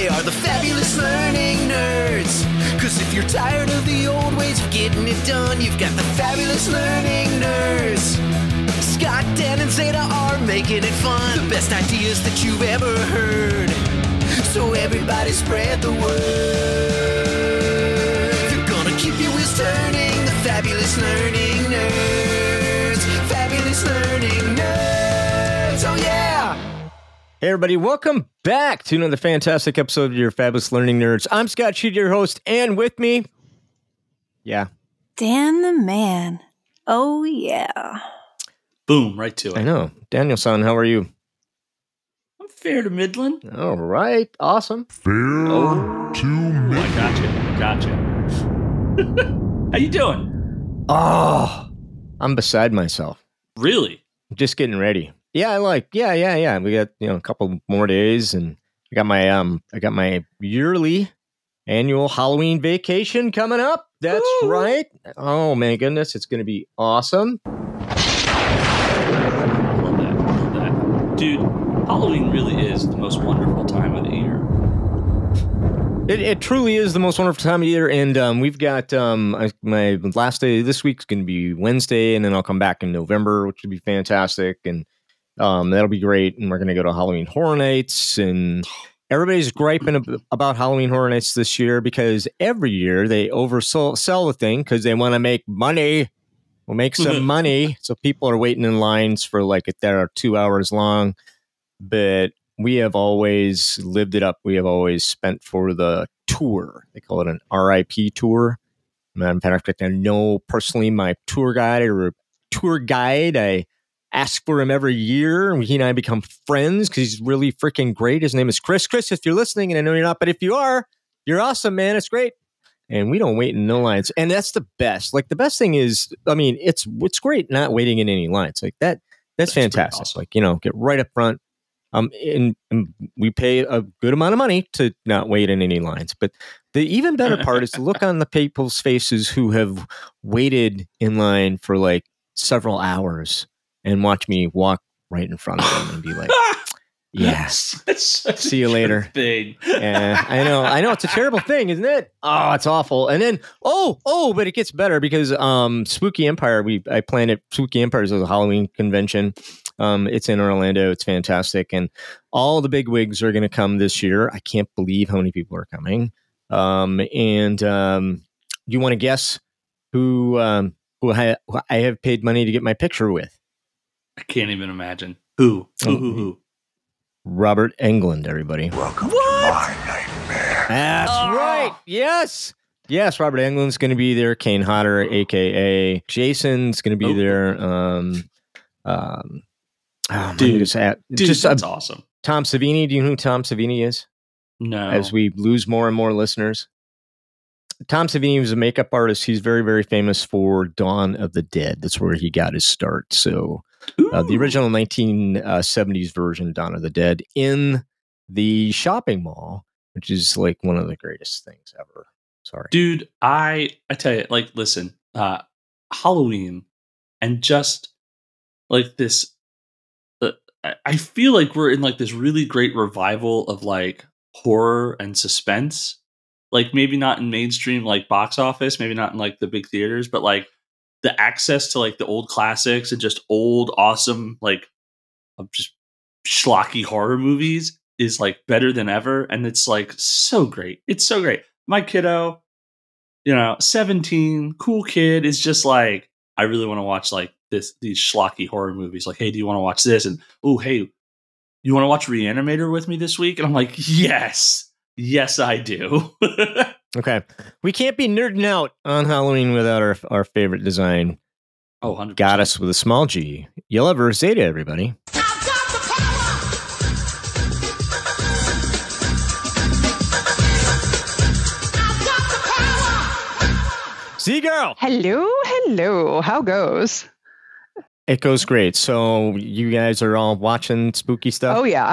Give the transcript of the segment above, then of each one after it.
They are the Fabulous Learning Nerds. Cause if you're tired of the old ways of getting it done, you've got the Fabulous Learning Nerds. Scott, Dan, and Zeta are making it fun. The best ideas that you've ever heard. So everybody spread the word. They're gonna keep your wheels turning. The Fabulous Learning Nerds. Fabulous Learning Nerds. Oh yeah! Hey everybody, welcome back to another fantastic episode of your Fabulous Learning Nerds. I'm Scott Sheedy, your host, and with me, Dan the man. Oh yeah. Boom, right to it. I know. Daniel-san, how are you? I'm fair to middling. All right, awesome. Fair to middling. Oh, I gotcha. How you doing? Oh, I'm beside myself. Really? Just getting ready. Yeah. We got, a couple more days, and I got my annual Halloween vacation coming up. That's Ooh. Right. Oh my goodness, it's going to be awesome. Love that. Dude, Halloween really is the most wonderful time of the year. It truly is the most wonderful time of year, and we've got my last day this week's going to be Wednesday, and then I'll come back in November, which would be fantastic, and that'll be great. And we're going to go to Halloween Horror Nights, and everybody's griping about Halloween Horror Nights this year because every year they oversell the thing because they want to make money. We'll make some money. So people are waiting in lines for that are 2 hours long, but we have always lived it up. We have always spent for the tour. They call it an RIP tour. Matter of fact, I know personally my tour guide, I ask for him every year, and he and I become friends because he's really freaking great. His name is Chris. Chris, if you're listening, and I know you're not, but if you are, you're awesome, man. It's great. And we don't wait in no lines. And that's the best. The best thing is, it's great not waiting in any lines. That's fantastic. Awesome. Get right up front. And we pay a good amount of money to not wait in any lines. But the even better part is to look on the people's faces who have waited in line for several hours and watch me walk right in front of them and be like, yes, see you later. I know. It's a terrible thing, isn't it? Oh, it's awful. And then, but it gets better because Spooky Empire, I planned it. Spooky Empire is a Halloween convention. It's in Orlando. It's fantastic. And all the big wigs are going to come this year. I can't believe how many people are coming. You want to guess who I have paid money to get my picture with? I can't even imagine. Who? Robert Englund, everybody. Welcome to my nightmare. That's right. Yes. Yes, Robert Englund's going to be there. Kane Hodder, a.k.a. Jason's going to be there. That's awesome. Tom Savini. Do you know who Tom Savini is? No. As we lose more and more listeners. Tom Savini was a makeup artist. He's very, very famous for Dawn of the Dead. That's where he got his start. So the original 1970s version, Dawn of the Dead, in the shopping mall, which is one of the greatest things ever. Sorry. Dude, I tell you, listen, Halloween and just this... I feel like we're in this really great revival of horror and suspense. Maybe not in mainstream box office, maybe not in the big theaters, but the access to the old classics and just old awesome just schlocky horror movies is better than ever, and it's so great. It's so great. My kiddo, 17, cool kid, is just I really want to watch these schlocky horror movies. Hey, do you want to watch this? And hey, you want to watch Re-Animator with me this week? And I'm yes, I do. Okay. We can't be nerding out on Halloween without our favorite design. Oh, 100%. Goddess with a small G. Yellow versus Zeta, everybody. I've got the power! I've got the power! Z-Girl! Hello. How goes? It goes great. So you guys are all watching spooky stuff? Oh, yeah.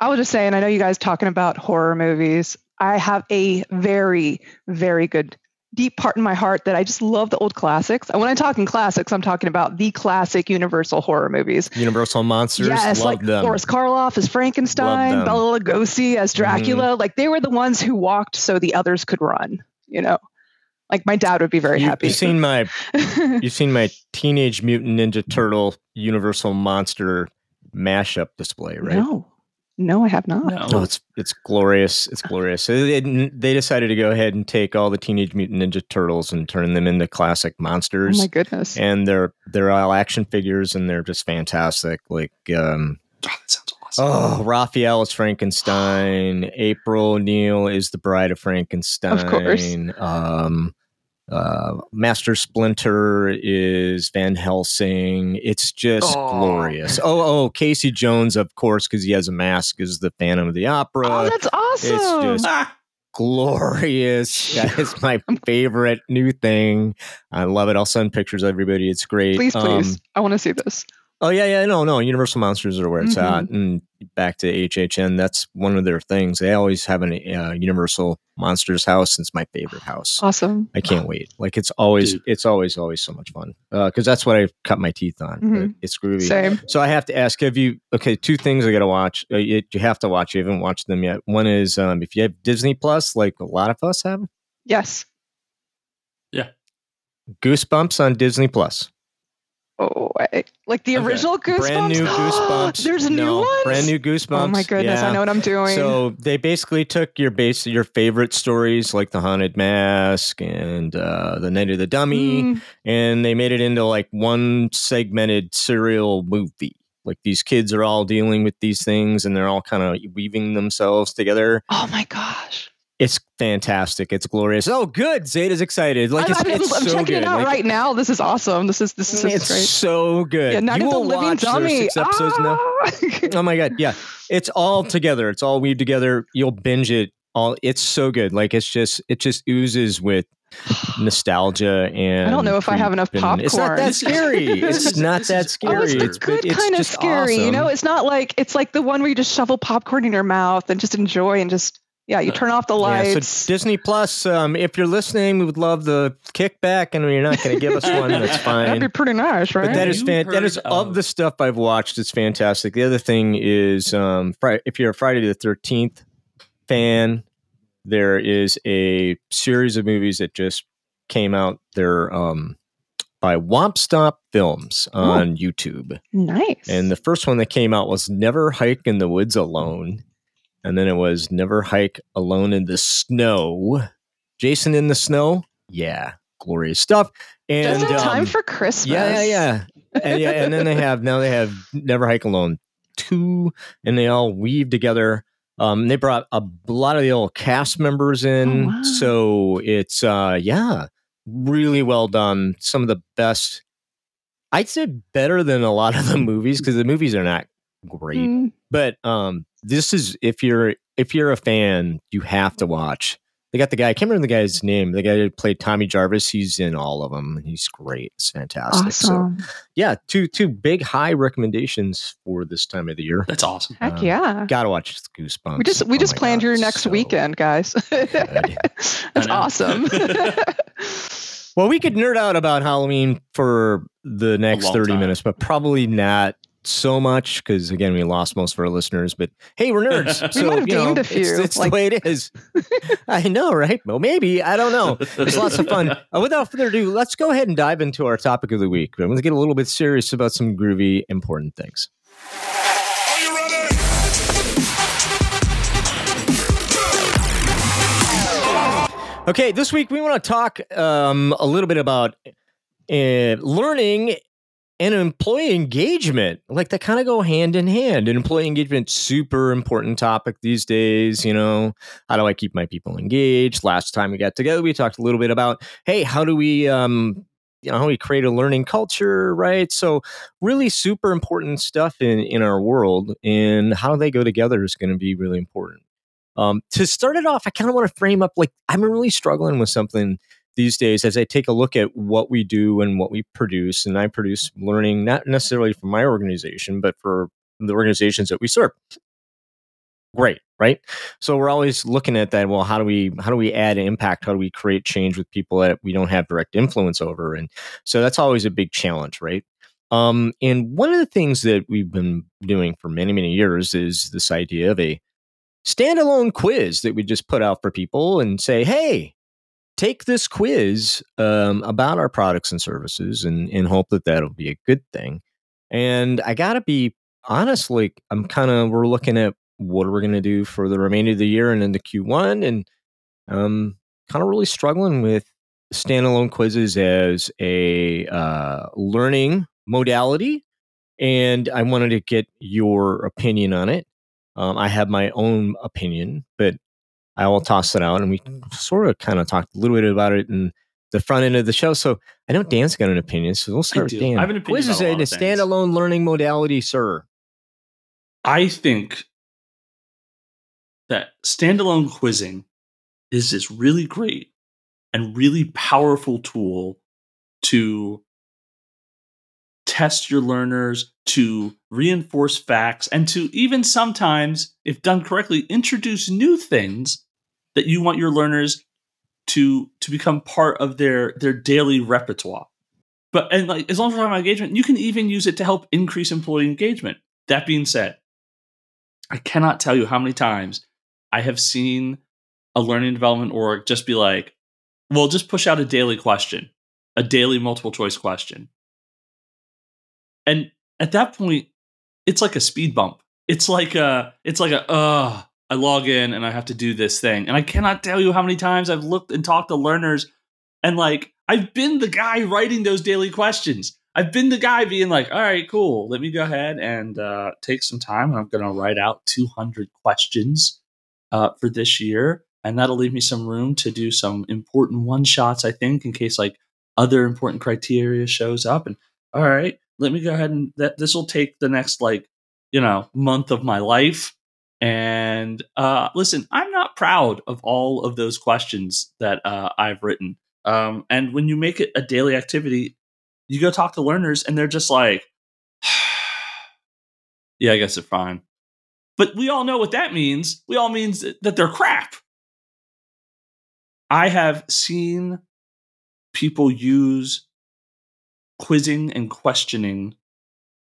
I was just saying, I know you guys talking about horror movies. I have a very, very good deep part in my heart that I just love the old classics. And when I talk in classics, I'm talking about the classic Universal horror movies. Universal Monsters. Yes, like them. Boris Karloff as Frankenstein, Bela Lugosi as Dracula. Mm. Like they were the ones who walked so the others could run, you know. Like my dad would be very happy. You've seen my Teenage Mutant Ninja Turtle Universal Monster mashup display, right? No, I have not. No, it's glorious. It's glorious. They decided to go ahead and take all the Teenage Mutant Ninja Turtles and turn them into classic monsters. Oh my goodness! And they're all action figures, and they're just fantastic. Like, that sounds awesome. Oh, Raphael is Frankenstein. April O'Neil is the Bride of Frankenstein. Of course. Master Splinter is Van Helsing. It's just glorious. Casey Jones, of course, because he has a mask, is the Phantom of the Opera. Oh, that's awesome. It's just glorious. That is my favorite new thing. I love it. I'll send pictures of everybody. It's great. Please. I want to see this. Oh, yeah. No. Universal Monsters are where it's at. And back to HHN, that's one of their things. They always have an Universal Monsters house. It's my favorite house. Awesome. I can't wait. Like, it's always, always so much fun. Because that's what I cut my teeth on. Mm-hmm. It's groovy. Same. So I have to ask, two things I got to watch. You have to watch. You haven't watched them yet. One is if you have Disney Plus, like a lot of us have. Yes. Yeah. Goosebumps on Disney Plus. Oh, like the original Goosebumps? Brand new Goosebumps. There's a new one? Brand new Goosebumps. Oh my goodness, yeah. I know what I'm doing. So they basically took your favorite stories like The Haunted Mask and The Night of the Dummy, and they made it into like one segmented serial movie. Like these kids are all dealing with these things and they're all kind of weaving themselves together. Oh my gosh. It's fantastic. It's glorious. Oh, good. Zeta's excited. Like I'm so checking good. It out like, right now. This is awesome. This is great. So good. Yeah, Night of the Living Dummy. Oh my god. Yeah, it's all together. It's all weaved together. You'll binge it all. It's so good. Like it just oozes with nostalgia and. I don't know if I have enough popcorn. It's not that scary. Oh, it's good. It's kind of scary. Awesome. You know, it's like the one where you just shovel popcorn in your mouth and just enjoy and just. Yeah, you turn off the lights. Yeah, so Disney Plus, if you're listening, we would love the kickback, and you're not going to give us one. That's fine. That'd be pretty nice, right? But that is the stuff I've watched. It's fantastic. The other thing is, if you're a Friday the 13th fan, there is a series of movies that just came out. They're by Womp Stomp Films on YouTube. Nice. And the first one that came out was Never Hike in the Woods Alone. And then it was Never Hike Alone in the Snow. Jason in the Snow. Yeah. Glorious stuff. And just in time for Christmas. Yeah. And then they have Never Hike Alone 2. And they all weave together. They brought a lot of the old cast members in. Oh, wow. So it's, really well done. Some of the best. I'd say better than a lot of the movies because the movies are not great. But, this is if you're a fan, you have to watch. They got the guy. I can't remember the guy's name. The guy who played Tommy Jarvis. He's in all of them. He's great. It's fantastic. Awesome. So, yeah, two big high recommendations for this time of the year. That's awesome. Heck yeah. Gotta watch Goosebumps. We just planned your next weekend, guys. That's awesome. Well, we could nerd out about Halloween for the next 30 minutes, but probably not. So much because again we lost most of our listeners, but hey, we're nerds. We so have gained a few. It's like... the way it is. I know, right? Well, maybe I don't know. It's lots of fun. Without further ado, let's go ahead and dive into our topic of the week. I'm going to get a little bit serious about some groovy, important things. Are you ready? Okay, this week we want to talk a little bit about learning. And employee engagement, like they kind of go hand in hand. And employee engagement, super important topic these days. You know, how do I keep my people engaged? Last time we got together, we talked a little bit about, hey, how do we, how do we create a learning culture, right? So really super important stuff in our world, and how they go together is going to be really important. To start it off, I kind of want to frame up, like I'm really struggling with something these days, as I take a look at what we do and what we produce, and I produce learning, not necessarily for my organization, but for the organizations that we serve. Great. right? So we're always looking at that. Well, how do we add impact? How do we create change with people that we don't have direct influence over? And so that's always a big challenge, right? And one of the things that we've been doing for many, many years is this idea of a standalone quiz that we just put out for people and say, hey, take this quiz about our products and services and hope that that'll be a good thing. And I got to be honestly, we're looking at what are we going to do for the remainder of the year and into Q1, and kind of really struggling with standalone quizzes as a learning modality. And I wanted to get your opinion on it. I have my own opinion, but I will toss it out. And we sort of kind of talked a little bit about it in the front end of the show. So I know Dan's got an opinion. So we'll start with Dan. I have an opinion. Quizzes in a standalone learning modality, sir. I think that standalone quizzing is this really great and really powerful tool to test your learners, to reinforce facts, and to even sometimes, if done correctly, introduce new things that you want your learners to become part of their daily repertoire. But and like as long as we're talking about engagement, you can even use it to help increase employee engagement. That being said, I cannot tell you how many times I have seen a learning development org just be like, well, just push out a daily question, a daily multiple choice question. And at that point, it's like a speed bump. It's like I log in and I have to do this thing. And I cannot tell you how many times I've looked and talked to learners and like, I've been the guy writing those daily questions. I've been the guy being like, all right, cool. Let me go ahead and take some time. And I'm going to write out 200 questions for this year. And that'll leave me some room to do some important one-shots, I think, in case like other important criteria shows up. And all right, let me go ahead and this will take the next month of my life. And listen, I'm not proud of all of those questions that I've written. And when you make it a daily activity, you go talk to learners and they're just like, yeah, I guess it's fine. But we all know what that means. We all means that they're crap. I have seen people use quizzing and questioning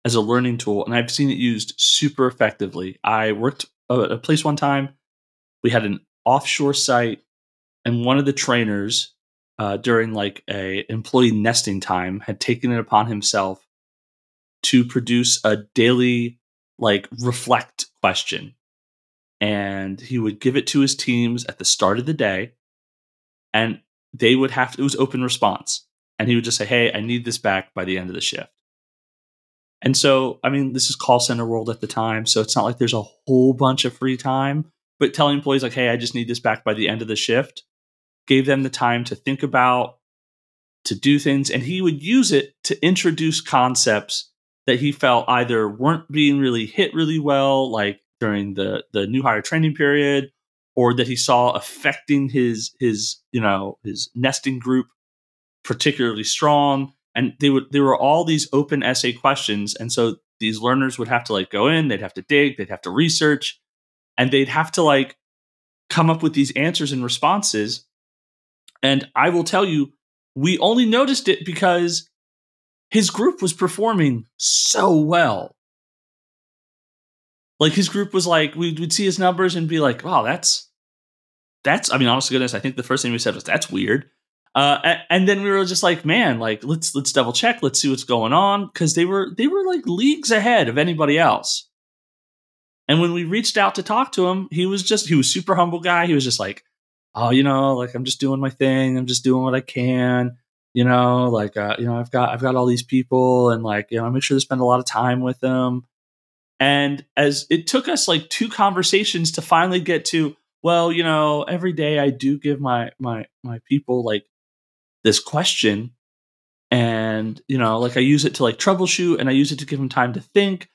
as a learning tool, and I've seen it used super effectively. I worked at a place one time. We had an offshore site, and one of the trainers during like a employee nesting time had taken it upon himself to produce a daily like reflect question, and he would give it to his teams at the start of the day. And they would have to, it was open response. And he would just say, hey, I need this back by the end of the shift. And so, I mean, this is call center world at the time. So it's not like there's a whole bunch of free time, but telling employees like, hey, I just need this back by the end of the shift gave them the time to think about, to do things. And he would use it to introduce concepts that he felt either weren't being really hit really well, like during the new hire training period, or that he saw affecting his nesting group particularly strong. And there were all these open essay questions. And so these learners would have to like go in, they'd have to dig, they'd have to research, and they'd have to like come up with these answers and responses. And I will tell you, we only noticed it because his group was performing so well. Like his group was like, we'd see his numbers and be like, wow, that's, I mean, honest to goodness, I think the first thing we said was that's weird. And then we were just like, man, like let's double check. Let's see what's going on. Cause they were like leagues ahead of anybody else. And when we reached out to talk to him, he was super humble guy. He was just like, oh, like I'm just doing my thing. I'm just doing what I can, I've got all these people and like, I make sure to spend a lot of time with them. And as it took us like 2 conversations to finally get to, well, every day I do give my people like this question, and, like I use it to like troubleshoot, and I use it to give them time to think.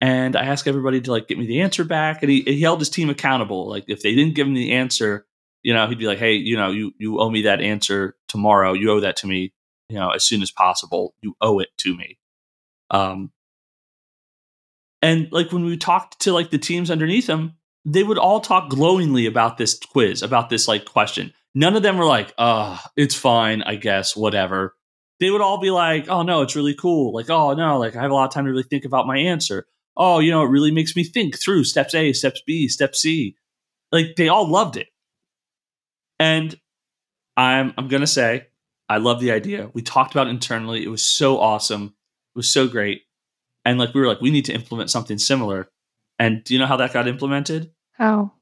And I ask everybody to like get me the answer back. And he held his team accountable. Like if they didn't give him the answer, he'd be like, hey, you owe me that answer tomorrow. You owe that to me, as soon as possible. You owe it to me. And like when we talked to like the teams underneath him, they would all talk glowingly about this quiz, about this like question. None of them were like, it's fine, I guess, whatever. They would all be like, oh, no, it's really cool. Like, oh, no, like I have a lot of time to really think about my answer. Oh, you know, it really makes me think through steps A, steps B, step C. Like they all loved it. And I'm going to say, I love the idea. We talked about it internally. It was so awesome. It was so great. And like, we were like, we need to implement something similar. And do you know how that got implemented? How?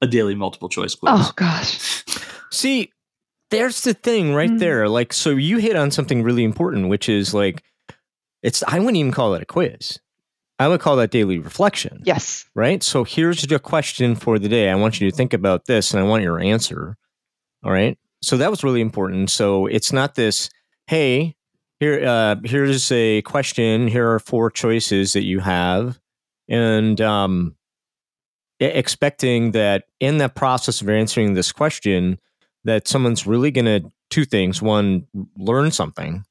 A daily multiple choice quiz. Oh, gosh. See, there's the thing right there. Like, so you hit on something really important, which is like, I wouldn't even call it a quiz. I would call that daily reflection. Yes. Right? So here's the question for the day. I want you to think about this and I want your answer. All right? So that was really important. So it's not this, hey, here's a question. Here are four choices that you have. And expecting that in the process of answering this question, that someone's really going to two things. One, learn something,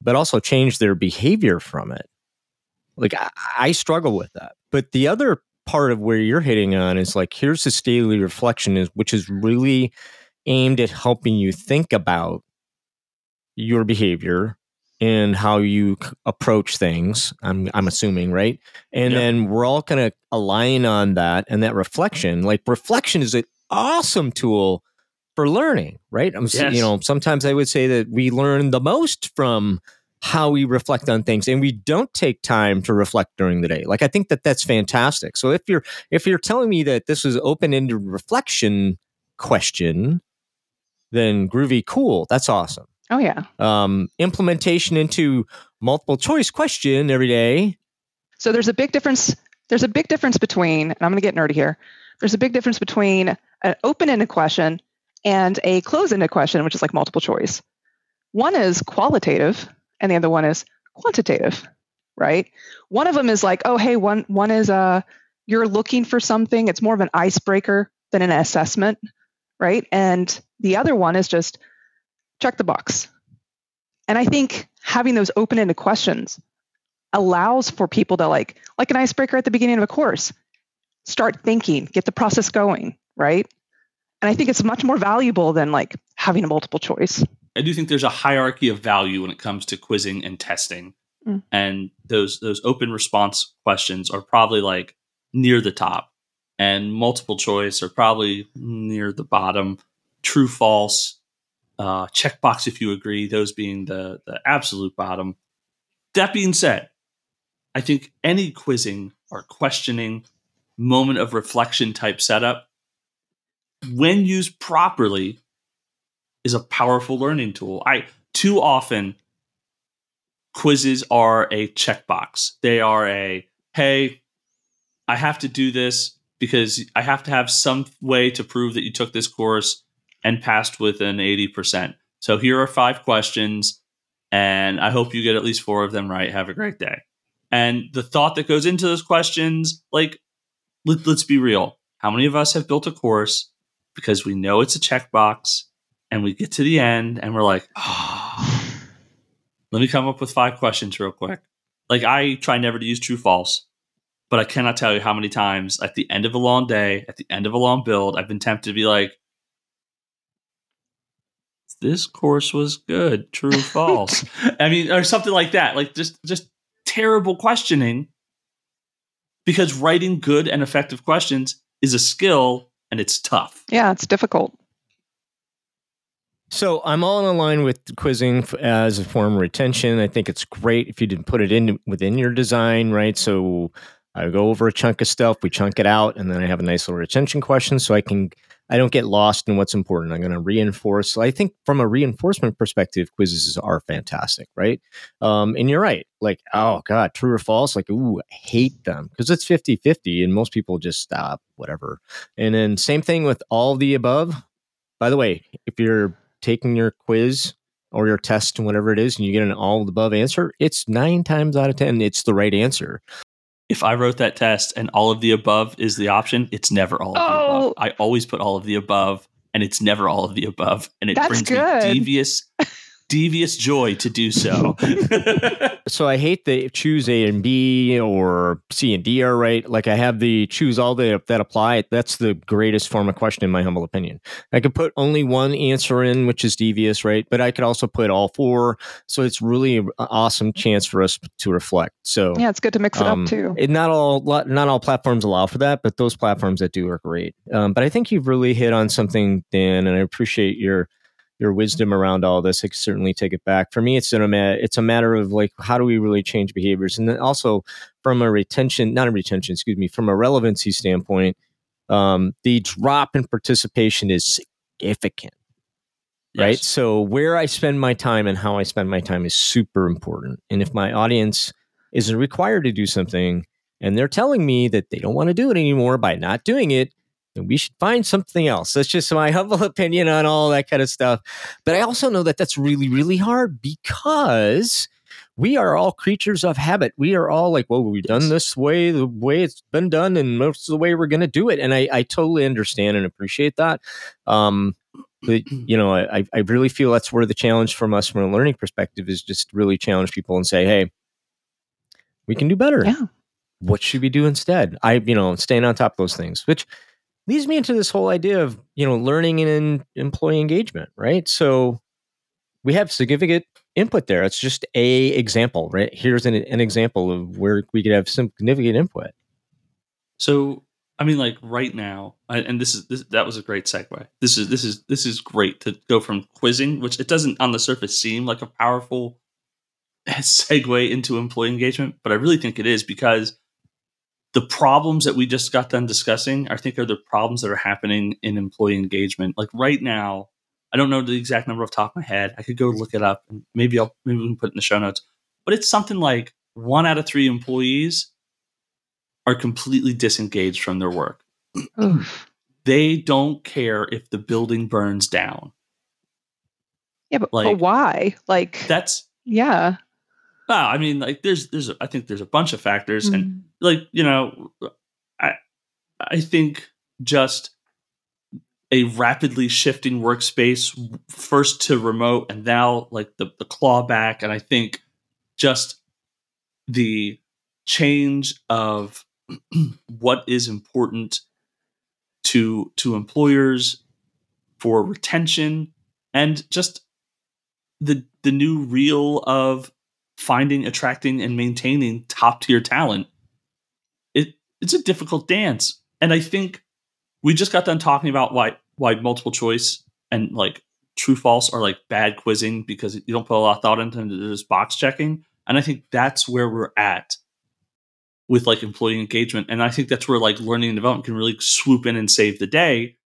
but also change their behavior from it. Like I struggle with that. But the other part of where you're hitting on is like, here's this daily reflection, which is really aimed at helping you think about your behavior and how you approach things. I'm assuming, right? And then we're all going to align on that and that reflection. Like reflection is an awesome tool for learning, right? You know, sometimes I would say that we learn the most from how we reflect on things, and we don't take time to reflect during the day. Like I think that that's fantastic. So if you're telling me that this is open-ended reflection question, then groovy, cool, that's awesome. Oh yeah. Implementation into multiple choice question every day. So there's a big difference. There's a big difference between, and I'm going to get nerdy here. There's a big difference between an open-ended question and a closed-ended question, which is like multiple choice. One is qualitative, and the other one is quantitative, right? One of them is like, oh, hey, one is you're looking for something. It's more of an icebreaker than an assessment, right? And the other one is just check the box. And I think having those open-ended questions allows for people to like an icebreaker at the beginning of a course, start thinking, get the process going, right? And I think it's much more valuable than like having a multiple choice. I do think there's a hierarchy of value when it comes to quizzing and testing. And those open response questions are probably like near the top, and multiple choice are probably near the bottom. True, false, checkbox if you agree, those being the absolute bottom. That being said, I think any quizzing or questioning, moment of reflection type setup, when used properly, is a powerful learning tool. Too often, quizzes are a checkbox. They are a, hey, I have to do this because I have to have some way to prove that you took this course and passed with an 80%. So here are 5 questions, and I hope you get at least 4 of them right. Have a great day. And the thought that goes into those questions, like, let's be real. How many of us have built a course because we know it's a checkbox, and we get to the end and we're like, let me come up with 5 questions real quick. Like I try never to use true false, but I cannot tell you how many times at the end of a long day, at the end of a long build, I've been tempted to be like, this course was good. True, false. I mean, or something like that. Like just terrible questioning, because writing good and effective questions is a skill and it's tough. Yeah, it's difficult. So I'm all in line with quizzing as a form of retention. I think it's great if you didn't put it in within your design, right? So I go over a chunk of stuff, we chunk it out, and then I have a nice little retention question so I don't get lost in what's important. I'm going to reinforce. So I think from a reinforcement perspective, quizzes are fantastic, right? And you're right. Like, oh, God, true or false? Like, ooh, I hate them because it's 50-50 and most people just stop, whatever. And then same thing with all the above. By the way, if you're taking your quiz or your test and whatever it is, and you get an all of the above answer, it's 9 times out of 10, it's the right answer. If I wrote that test and all of the above is the option, it's never all of the above. I always put all of the above, and it's never all of the above. And it brings me devious devious joy to do so. So I hate the choose A and B or C and D are right. Like I have the choose all that apply. That's the greatest form of question in my humble opinion. I could put only one answer in, which is devious, right? But I could also put all four. So it's really an awesome chance for us to reflect. So yeah, it's good to mix it up too. It, not all platforms allow for that, but those platforms that do are great. But I think you've really hit on something, Dan, and I appreciate your wisdom around all this. I can certainly take it back. For me, it's a matter of like, how do we really change behaviors? And then also from a relevancy standpoint, the drop in participation is significant, right? Yes. So where I spend my time and how I spend my time is super important. And if my audience isn't required to do something and they're telling me that they don't want to do it anymore by not doing it, and we should find something else. That's just my humble opinion on all that kind of stuff. But I also know that that's really, really hard because we are all creatures of habit. We are all like, well, we've done this way, the way it's been done, and most of the way we're going to do it. And I totally understand and appreciate that. But, you know, I really feel that's where the challenge from us from a learning perspective is just really challenge people and say, hey, we can do better. Yeah. What should we do instead? Staying on top of those things, which leads me into this whole idea of, learning and employee engagement, right? So we have significant input there. It's just a example, right? Here's an example of where we could have some significant input. So, I mean, like right now, that was a great segue. This is great to go from quizzing, which it doesn't on the surface seem like a powerful segue into employee engagement, but I really think it is because the problems that we just got done discussing, I think, are the problems that are happening in employee engagement. Like right now, I don't know the exact number off the top of my head. I could go look it up, and maybe we can put it in the show notes. But it's something like 1 out of 3 employees are completely disengaged from their work. Oof. They don't care if the building burns down. Yeah, but why? Like that's yeah. No, I mean, like I think there's a bunch of factors, and I think just a rapidly shifting workspace, first to remote, and now like the clawback, and I think just the change of what is important to employers for retention, and just the new reel of finding, attracting, and maintaining top-tier talent. It's a difficult dance. And I think we just got done talking about why multiple choice and like true-false are like bad quizzing because you don't put a lot of thought into it, just box checking. And I think that's where we're at with like employee engagement. And I think that's where like learning and development can really swoop in and save the day,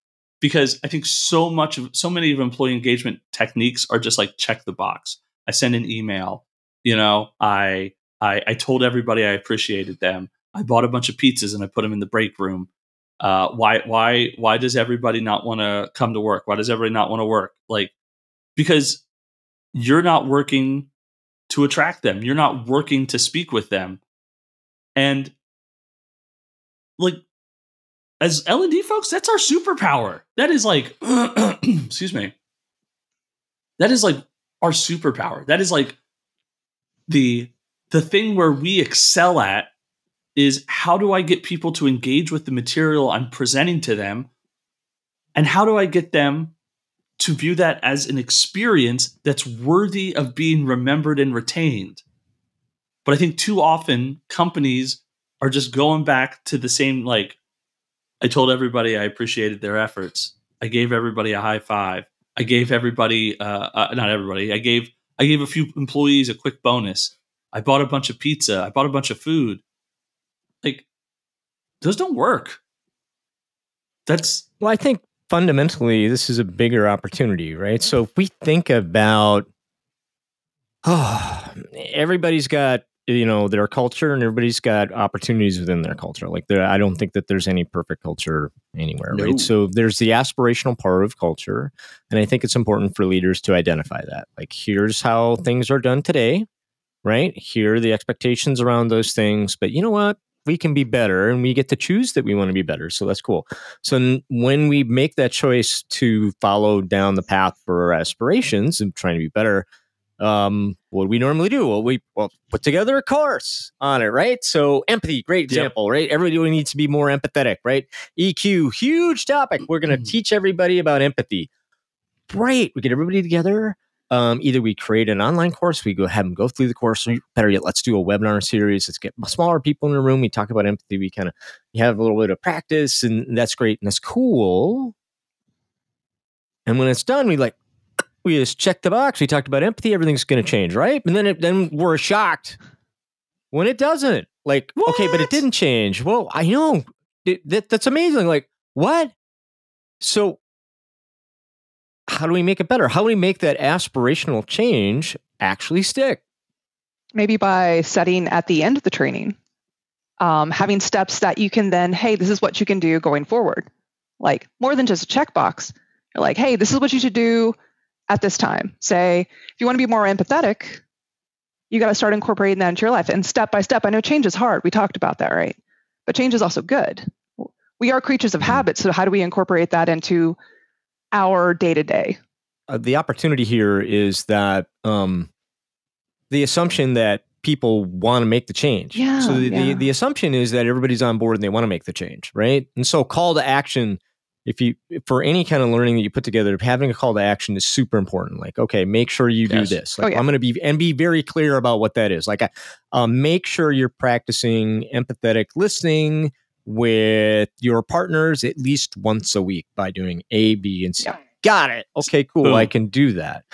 because I think so many of employee engagement techniques are just like check the box. I send an email. I told everybody I appreciated them. I bought a bunch of pizzas and I put them in the break room. Why does everybody not want to come to work? Why does everybody not want to work? Like, because you're not working to attract them. You're not working to speak with them. And like, as L&D folks, that's our superpower. That is like, excuse me. That is like our superpower. That is like, the thing where we excel at is how do I get people to engage with the material I'm presenting to them? And how do I get them to view that as an experience that's worthy of being remembered and retained? But I think too often companies are just going back to the same, like, I told everybody I appreciated their efforts. I gave everybody a high five. I gave everybody, not everybody, I gave a few employees a quick bonus. I bought a bunch of pizza. I bought a bunch of food. Like, those don't work. Well, I think fundamentally, this is a bigger opportunity, right? So if we think about, everybody's got, their culture, and everybody's got opportunities within their culture. Like, I don't think that there's any perfect culture anywhere, no. Right? So there's the aspirational part of culture, and I think it's important for leaders to identify that. Like, here's how things are done today, right? Here are the expectations around those things, but you know what? We can be better, and we get to choose that we want to be better, so that's cool. So when we make that choice to follow down the path for our aspirations and trying to be better, What we normally do, well, put together a course on it, right? So empathy, great example, yep. Right? Everybody needs to be more empathetic, right? EQ, huge topic. We're going to teach everybody about empathy. Great. We get everybody together. Either we create an online course, we go have them go through the course, or better yet, let's do a webinar series. Let's get smaller people in the room. We talk about empathy. We kind of have a little bit of practice, and that's great. And that's cool. And when it's done, we just check the box. We talked about empathy. Everything's going to change, right? And then we're shocked when it doesn't. Like, what? Okay, but it didn't change. Well, I know. That's amazing. Like, what? So how do we make it better? How do we make that aspirational change actually stick? Maybe by setting at the end of the training, having steps that you can then, hey, this is what you can do going forward. Like, more than just a checkbox. You're like, hey, this is what you should do at this time. Say, if you want to be more empathetic, you got to start incorporating that into your life. And step by step, I know change is hard. We talked about that, right? But change is also good. We are creatures of habit. So how do we incorporate that into our day-to-day? The opportunity here is that the assumption that people want to make the change. Yeah, so the assumption is that everybody's on board and they want to make the change, right? And so call to action, for any kind of learning that you put together, having a call to action is super important. Like, okay, make sure you do this. Like, I'm going to be very clear about what that is. Like, make sure you're practicing empathetic listening with your partners at least once a week by doing A, B, and C. Yeah. Got it. Okay, cool. Boom. I can do that.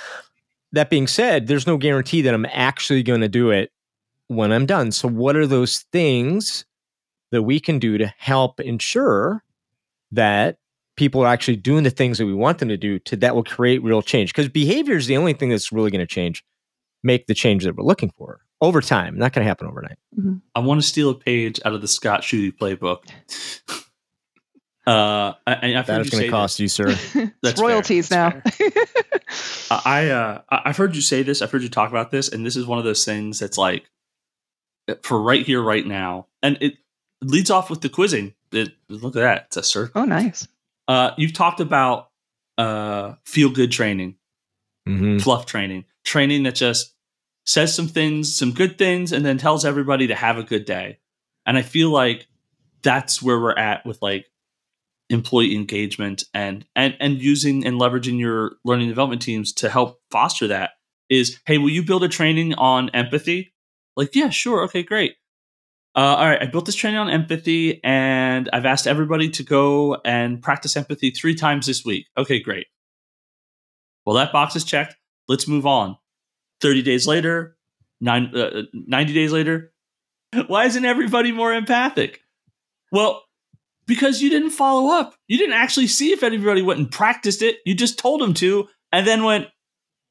That being said, there's no guarantee that I'm actually going to do it when I'm done. So what are those things that we can do to help ensure that people are actually doing the things that we want them to do that will create real change? Because behavior is the only thing that's really going to make the change that we're looking for over time. Not going to happen overnight. Mm-hmm. I want to steal a page out of the Scott Sheedy playbook. That is going to cost you, sir. That's royalties now. I've heard you say this. I've heard you talk about this. And this is one of those things that's like, for right here, right now. And it leads off with the quizzing. Look at that. It's a circle. Oh, nice. You've talked about feel-good training, fluff training that just says some things, some good things, and then tells everybody to have a good day. And I feel like that's where we're at with like employee engagement and using and leveraging your learning development teams to help foster that is, hey, will you build a training on empathy? Like, yeah, sure. Okay, great. All right, I built this training on empathy, and I've asked everybody to go and practice empathy 3 times this week. Okay, great. Well, that box is checked. Let's move on. 30 days later, 90 days later, why isn't everybody more empathic? Well, because you didn't follow up. You didn't actually see if anybody went and practiced it. You just told them to and then went,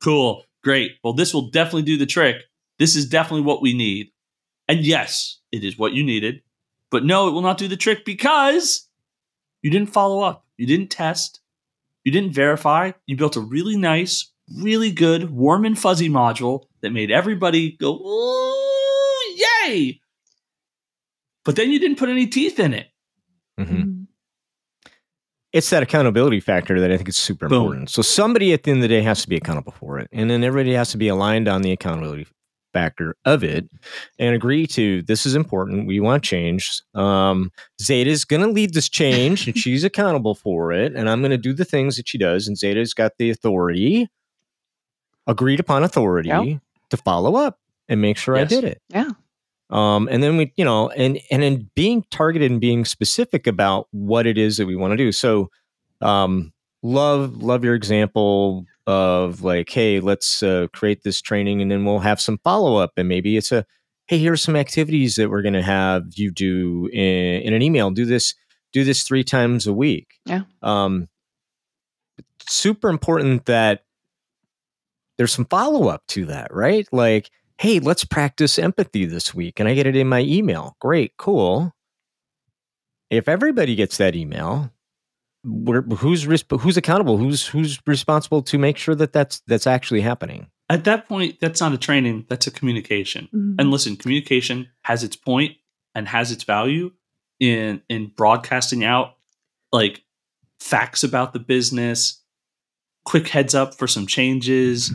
cool, great. Well, this will definitely do the trick. This is definitely what we need. And yes, it is what you needed, but no, it will not do the trick because you didn't follow up. You didn't test. You didn't verify. You built a really nice, really good, warm and fuzzy module that made everybody go, ooh, yay. But then you didn't put any teeth in it. Mm-hmm. It's that accountability factor that I think is super important. So somebody at the end of the day has to be accountable for it. And then everybody has to be aligned on the accountability factor of it and agree to, this is important. We want change. Zeta's going to lead this change and she's accountable for it. And I'm going to do the things that she does. And Zeta's got the authority, agreed upon authority to follow up and make sure I did it. Yeah. And then we, and then being targeted and being specific about what it is that we want to do. So, love your example of like, hey, let's create this training and then we'll have some follow-up. And maybe it's hey, here's some activities that we're going to have you do in an email. Do this 3 times a week. Yeah. Super important that there's some follow-up to that, right? Like, hey, let's practice empathy this week. And I get it in my email. Great, cool. If everybody gets that email, who's accountable? Who's responsible to make sure that that's actually happening? At that point, that's not a training. That's a communication. Mm-hmm. And listen, communication has its point and has its value in broadcasting out like facts about the business, quick heads up for some changes,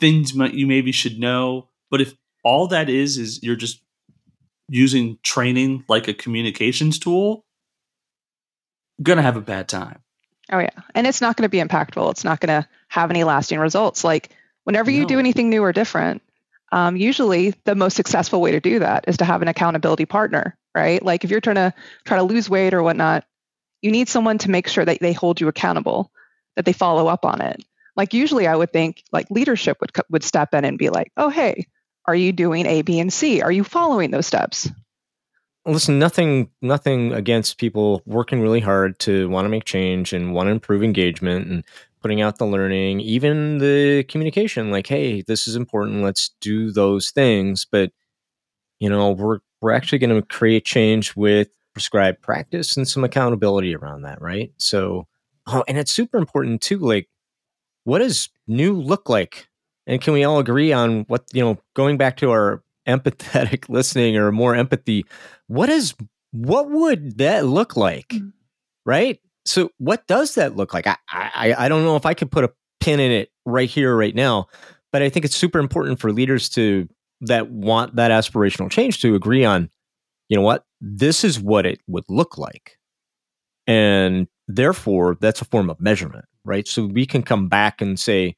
things you maybe should know. But if all that is you're just using training like a communications tool, going to have a bad time. Oh, yeah. And it's not going to be impactful. It's not going to have any lasting results. Like whenever you do anything new or different, usually the most successful way to do that is to have an accountability partner, right? Like if you're trying to lose weight or whatnot, you need someone to make sure that they hold you accountable, that they follow up on it. Like usually I would think like leadership would step in and be like, oh, hey, are you doing A, B, and C? Are you following those steps? Listen, nothing against people working really hard to want to make change and want to improve engagement and putting out the learning, even the communication, like, hey, this is important. Let's do those things. But, you know, we're actually going to create change with prescribed practice and some accountability around that, right? So, and it's super important too. Like, what does new look like? And can we all agree on what, you know, going back to our empathetic listening or more empathy, what would that look like? Mm-hmm. Right? So what does that look like? I don't know if I could put a pin in it right here, right now, but I think it's super important for leaders to that want that aspirational change to agree on, you know what, this is what it would look like. And therefore, that's a form of measurement, right? So we can come back and say,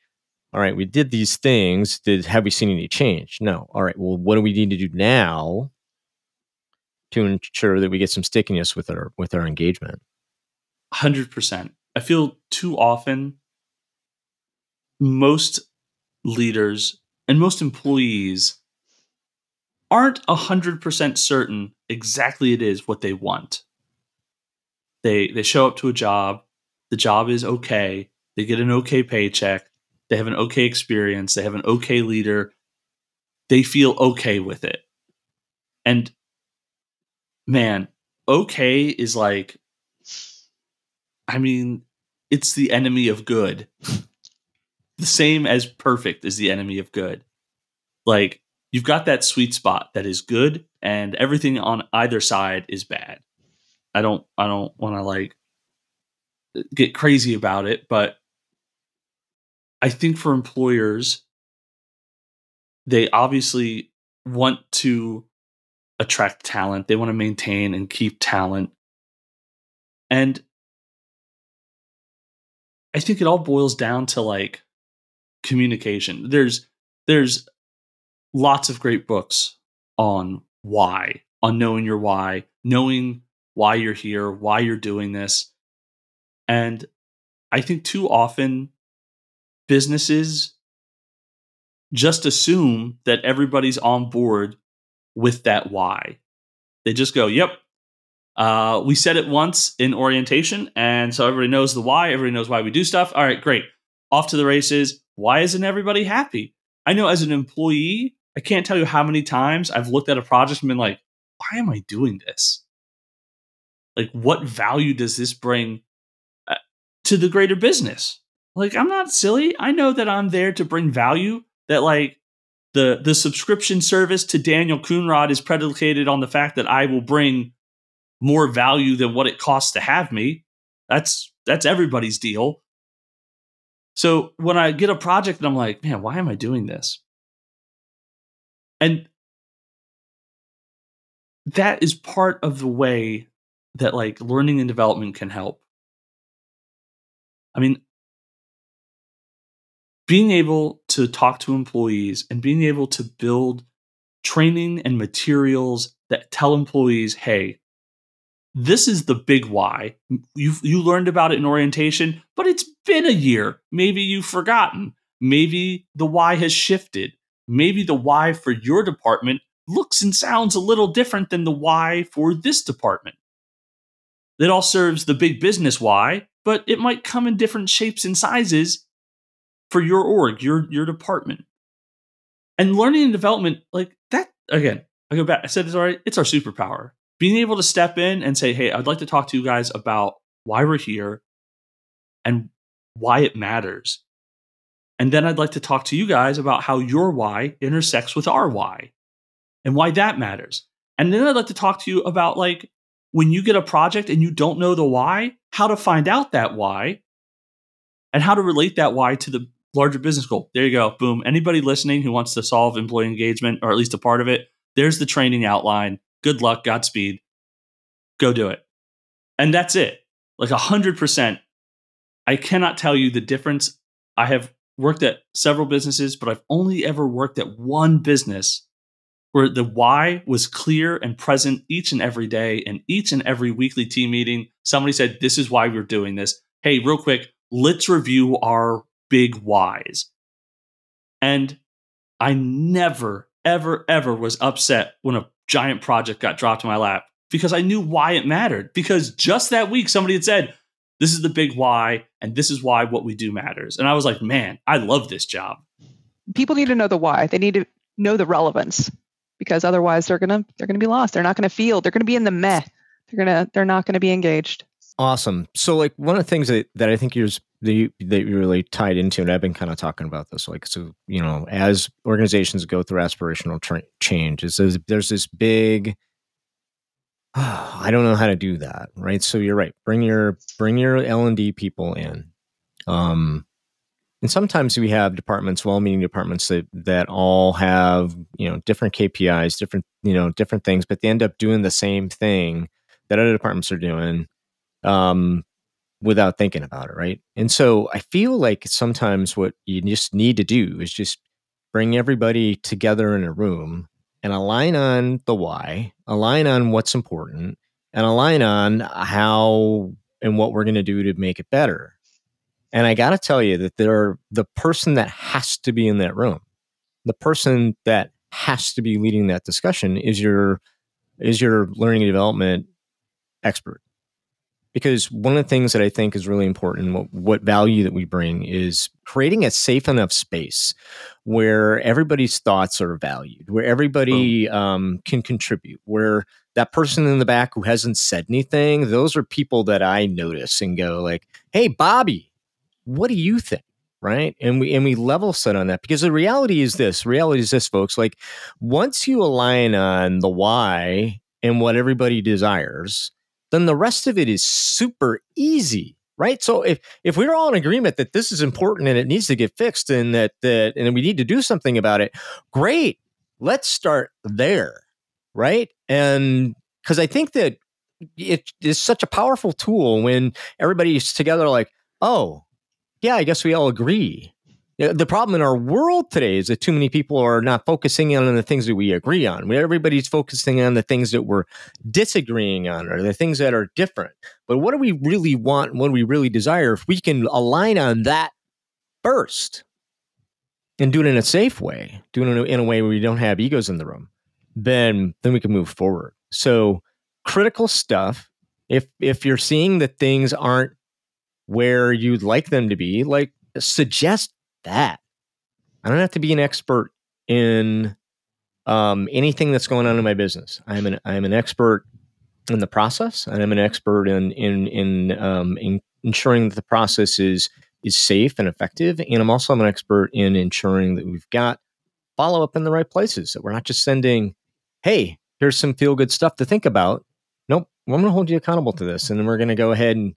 all right, we did these things. Have we seen any change? No. All right, well, what do we need to do now to ensure that we get some stickiness with our engagement? 100%. I feel too often most leaders and most employees aren't 100% certain exactly it is what they want. They show up to a job. The job is okay. They get an okay paycheck. They have an okay experience. They have an okay leader. They feel okay with it. And man, okay is like, I mean, it's the enemy of good. The same as perfect is the enemy of good. Like, you've got that sweet spot that is good, and everything on either side is bad. I don't want to like get crazy about it, but I think for employers, they obviously want to attract talent. They want to maintain and keep talent. And I think it all boils down to like communication. There's lots of great books on why, on knowing your why, knowing why you're here, why you're doing this. And I think too often, businesses just assume that everybody's on board with that why. They just go, yep, we said it once in orientation, and so everybody knows the why, everybody knows why we do stuff. All right, great. Off to the races. Why isn't everybody happy? I know as an employee, I can't tell you how many times I've looked at a project and been like, why am I doing this? Like, what value does this bring to the greater business? Like, I'm not silly. I know that I'm there to bring value, that like the subscription service to Daniel Coonrod is predicated on the fact that I will bring more value than what it costs to have me. That's everybody's deal. So when I get a project and I'm like, man, why am I doing this? And that is part of the way that like learning and development can help. I mean, being able to talk to employees and being able to build training and materials that tell employees, hey, this is the big why. You learned about it in orientation, but it's been a year. Maybe you've forgotten. Maybe the why has shifted. Maybe the why for your department looks and sounds a little different than the why for this department. It all serves the big business why, but it might come in different shapes and sizes for your org, your department. And learning and development, like that, again, I go back, I said it's already, it's our superpower. Being able to step in and say, hey, I'd like to talk to you guys about why we're here and why it matters. And then I'd like to talk to you guys about how your why intersects with our why and why that matters. And then I'd like to talk to you about like, when you get a project and you don't know the why, how to find out that why and how to relate that why to the larger business goal. There you go. Boom. Anybody listening who wants to solve employee engagement, or at least a part of it, there's the training outline. Good luck. Godspeed. Go do it. And that's it. Like 100%. I cannot tell you the difference. I have worked at several businesses, but I've only ever worked at one business where the why was clear and present each and every day, and each and every weekly team meeting, somebody said, this is why we're doing this. Hey, real quick, let's review our big whys. And I never, ever, ever was upset when a giant project got dropped in my lap, because I knew why it mattered. Because just that week, somebody had said, this is the big why, and this is why what we do matters. And I was like, man, I love this job. People need to know the why. They need to know the relevance. Because otherwise they're gonna be lost. They're not gonna feel. They're gonna be in the meh. They're not gonna be engaged. Awesome. So like one of the things that I think that you really tied into, and I've been kind of talking about this, like, so you know, as organizations go through aspirational change, there's this big, I don't know how to do that, right? So you're right. Bring your L&D people in, and sometimes we have departments, well-meaning departments that all have, you know, different KPIs, different things, but they end up doing the same thing that other departments are doing without thinking about it, right? And so I feel like sometimes what you just need to do is just bring everybody together in a room and align on the why, align on what's important, and align on how and what we're going to do to make it better. And I got to tell you that the person that has to be in that room, the person that has to be leading that discussion is your learning and development expert. Because one of the things that I think is really important, what value that we bring, is creating a safe enough space where everybody's thoughts are valued, where everybody can contribute, where that person in the back who hasn't said anything, those are people that I notice and go like, hey, Bobby, what do you think? Right. And we level set on that, because the reality is this, folks, like once you align on the why and what everybody desires, then the rest of it is super easy. Right. So if we're all in agreement that this is important and it needs to get fixed and that and we need to do something about it, great. Let's start there. Right. And because I think that it is such a powerful tool when everybody's together like, oh, yeah, I guess we all agree. The problem in our world today is that too many people are not focusing on the things that we agree on. Everybody's focusing on the things that we're disagreeing on, or the things that are different. But what do we really want and what do we really desire, if we can align on that first and do it in a safe way, do it in a way where we don't have egos in the room, then we can move forward. So critical stuff, if you're seeing that things aren't where you'd like them to be, like, suggest that. I don't have to be an expert in anything that's going on in my business. I'm an expert in the process, and I'm an expert in ensuring that the process is safe and effective. And I'm an expert in ensuring that we've got follow up in the right places, that we're not just sending, hey, here's some feel good stuff to think about. Nope, well, I'm going to hold you accountable to this, and then we're going to go ahead and.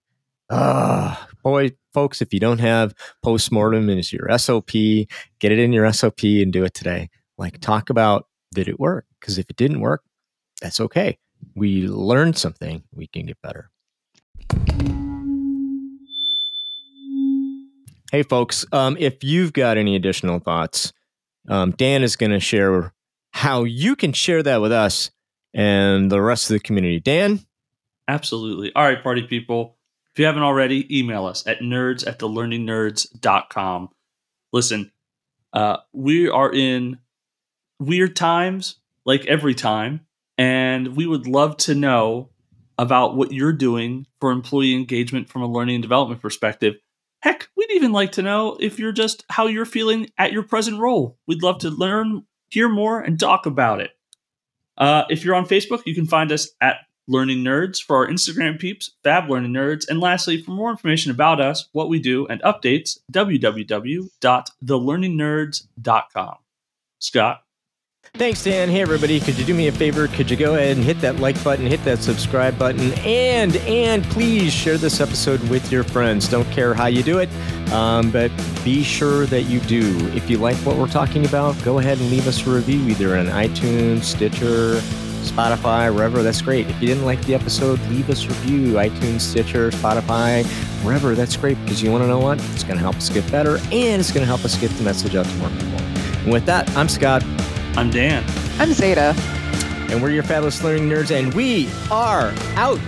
Boy, folks, if you don't have postmortem as your SOP, get it in your SOP and do it today. Like, talk about, did it work? Because if it didn't work, that's okay. We learned something. We can get better. Hey, folks, if you've got any additional thoughts, Dan is going to share how you can share that with us and the rest of the community. Dan? Absolutely. All right, party people. If you haven't already, email us at nerds@thelearningnerds.com. Listen, we are in weird times, like every time, and we would love to know about what you're doing for employee engagement from a learning and development perspective. Heck, we'd even like to know if you're just how you're feeling at your present role. We'd love to learn, hear more, and talk about it. If you're on Facebook, you can find us at Learning Nerds. For our Instagram peeps, Fab Learning Nerds. And lastly, for more information about us, what we do, and updates, www.thelearningnerds.com. Scott? Thanks, Dan. Hey, everybody. Could you do me a favor? Could you go ahead and hit that like button, hit that subscribe button, and please share this episode with your friends. Don't care how you do it, but be sure that you do. If you like what we're talking about, go ahead and leave us a review either on iTunes, Stitcher, Spotify, wherever. That's great. If you didn't like the episode, leave us a review. iTunes, Stitcher, Spotify, wherever. That's great, because you want to know what? It's going to help us get better, and it's going to help us get the message out to more people. And with that, I'm Scott. I'm Dan. I'm Zeta. And we're your Fabulous Learning Nerds, and we are out.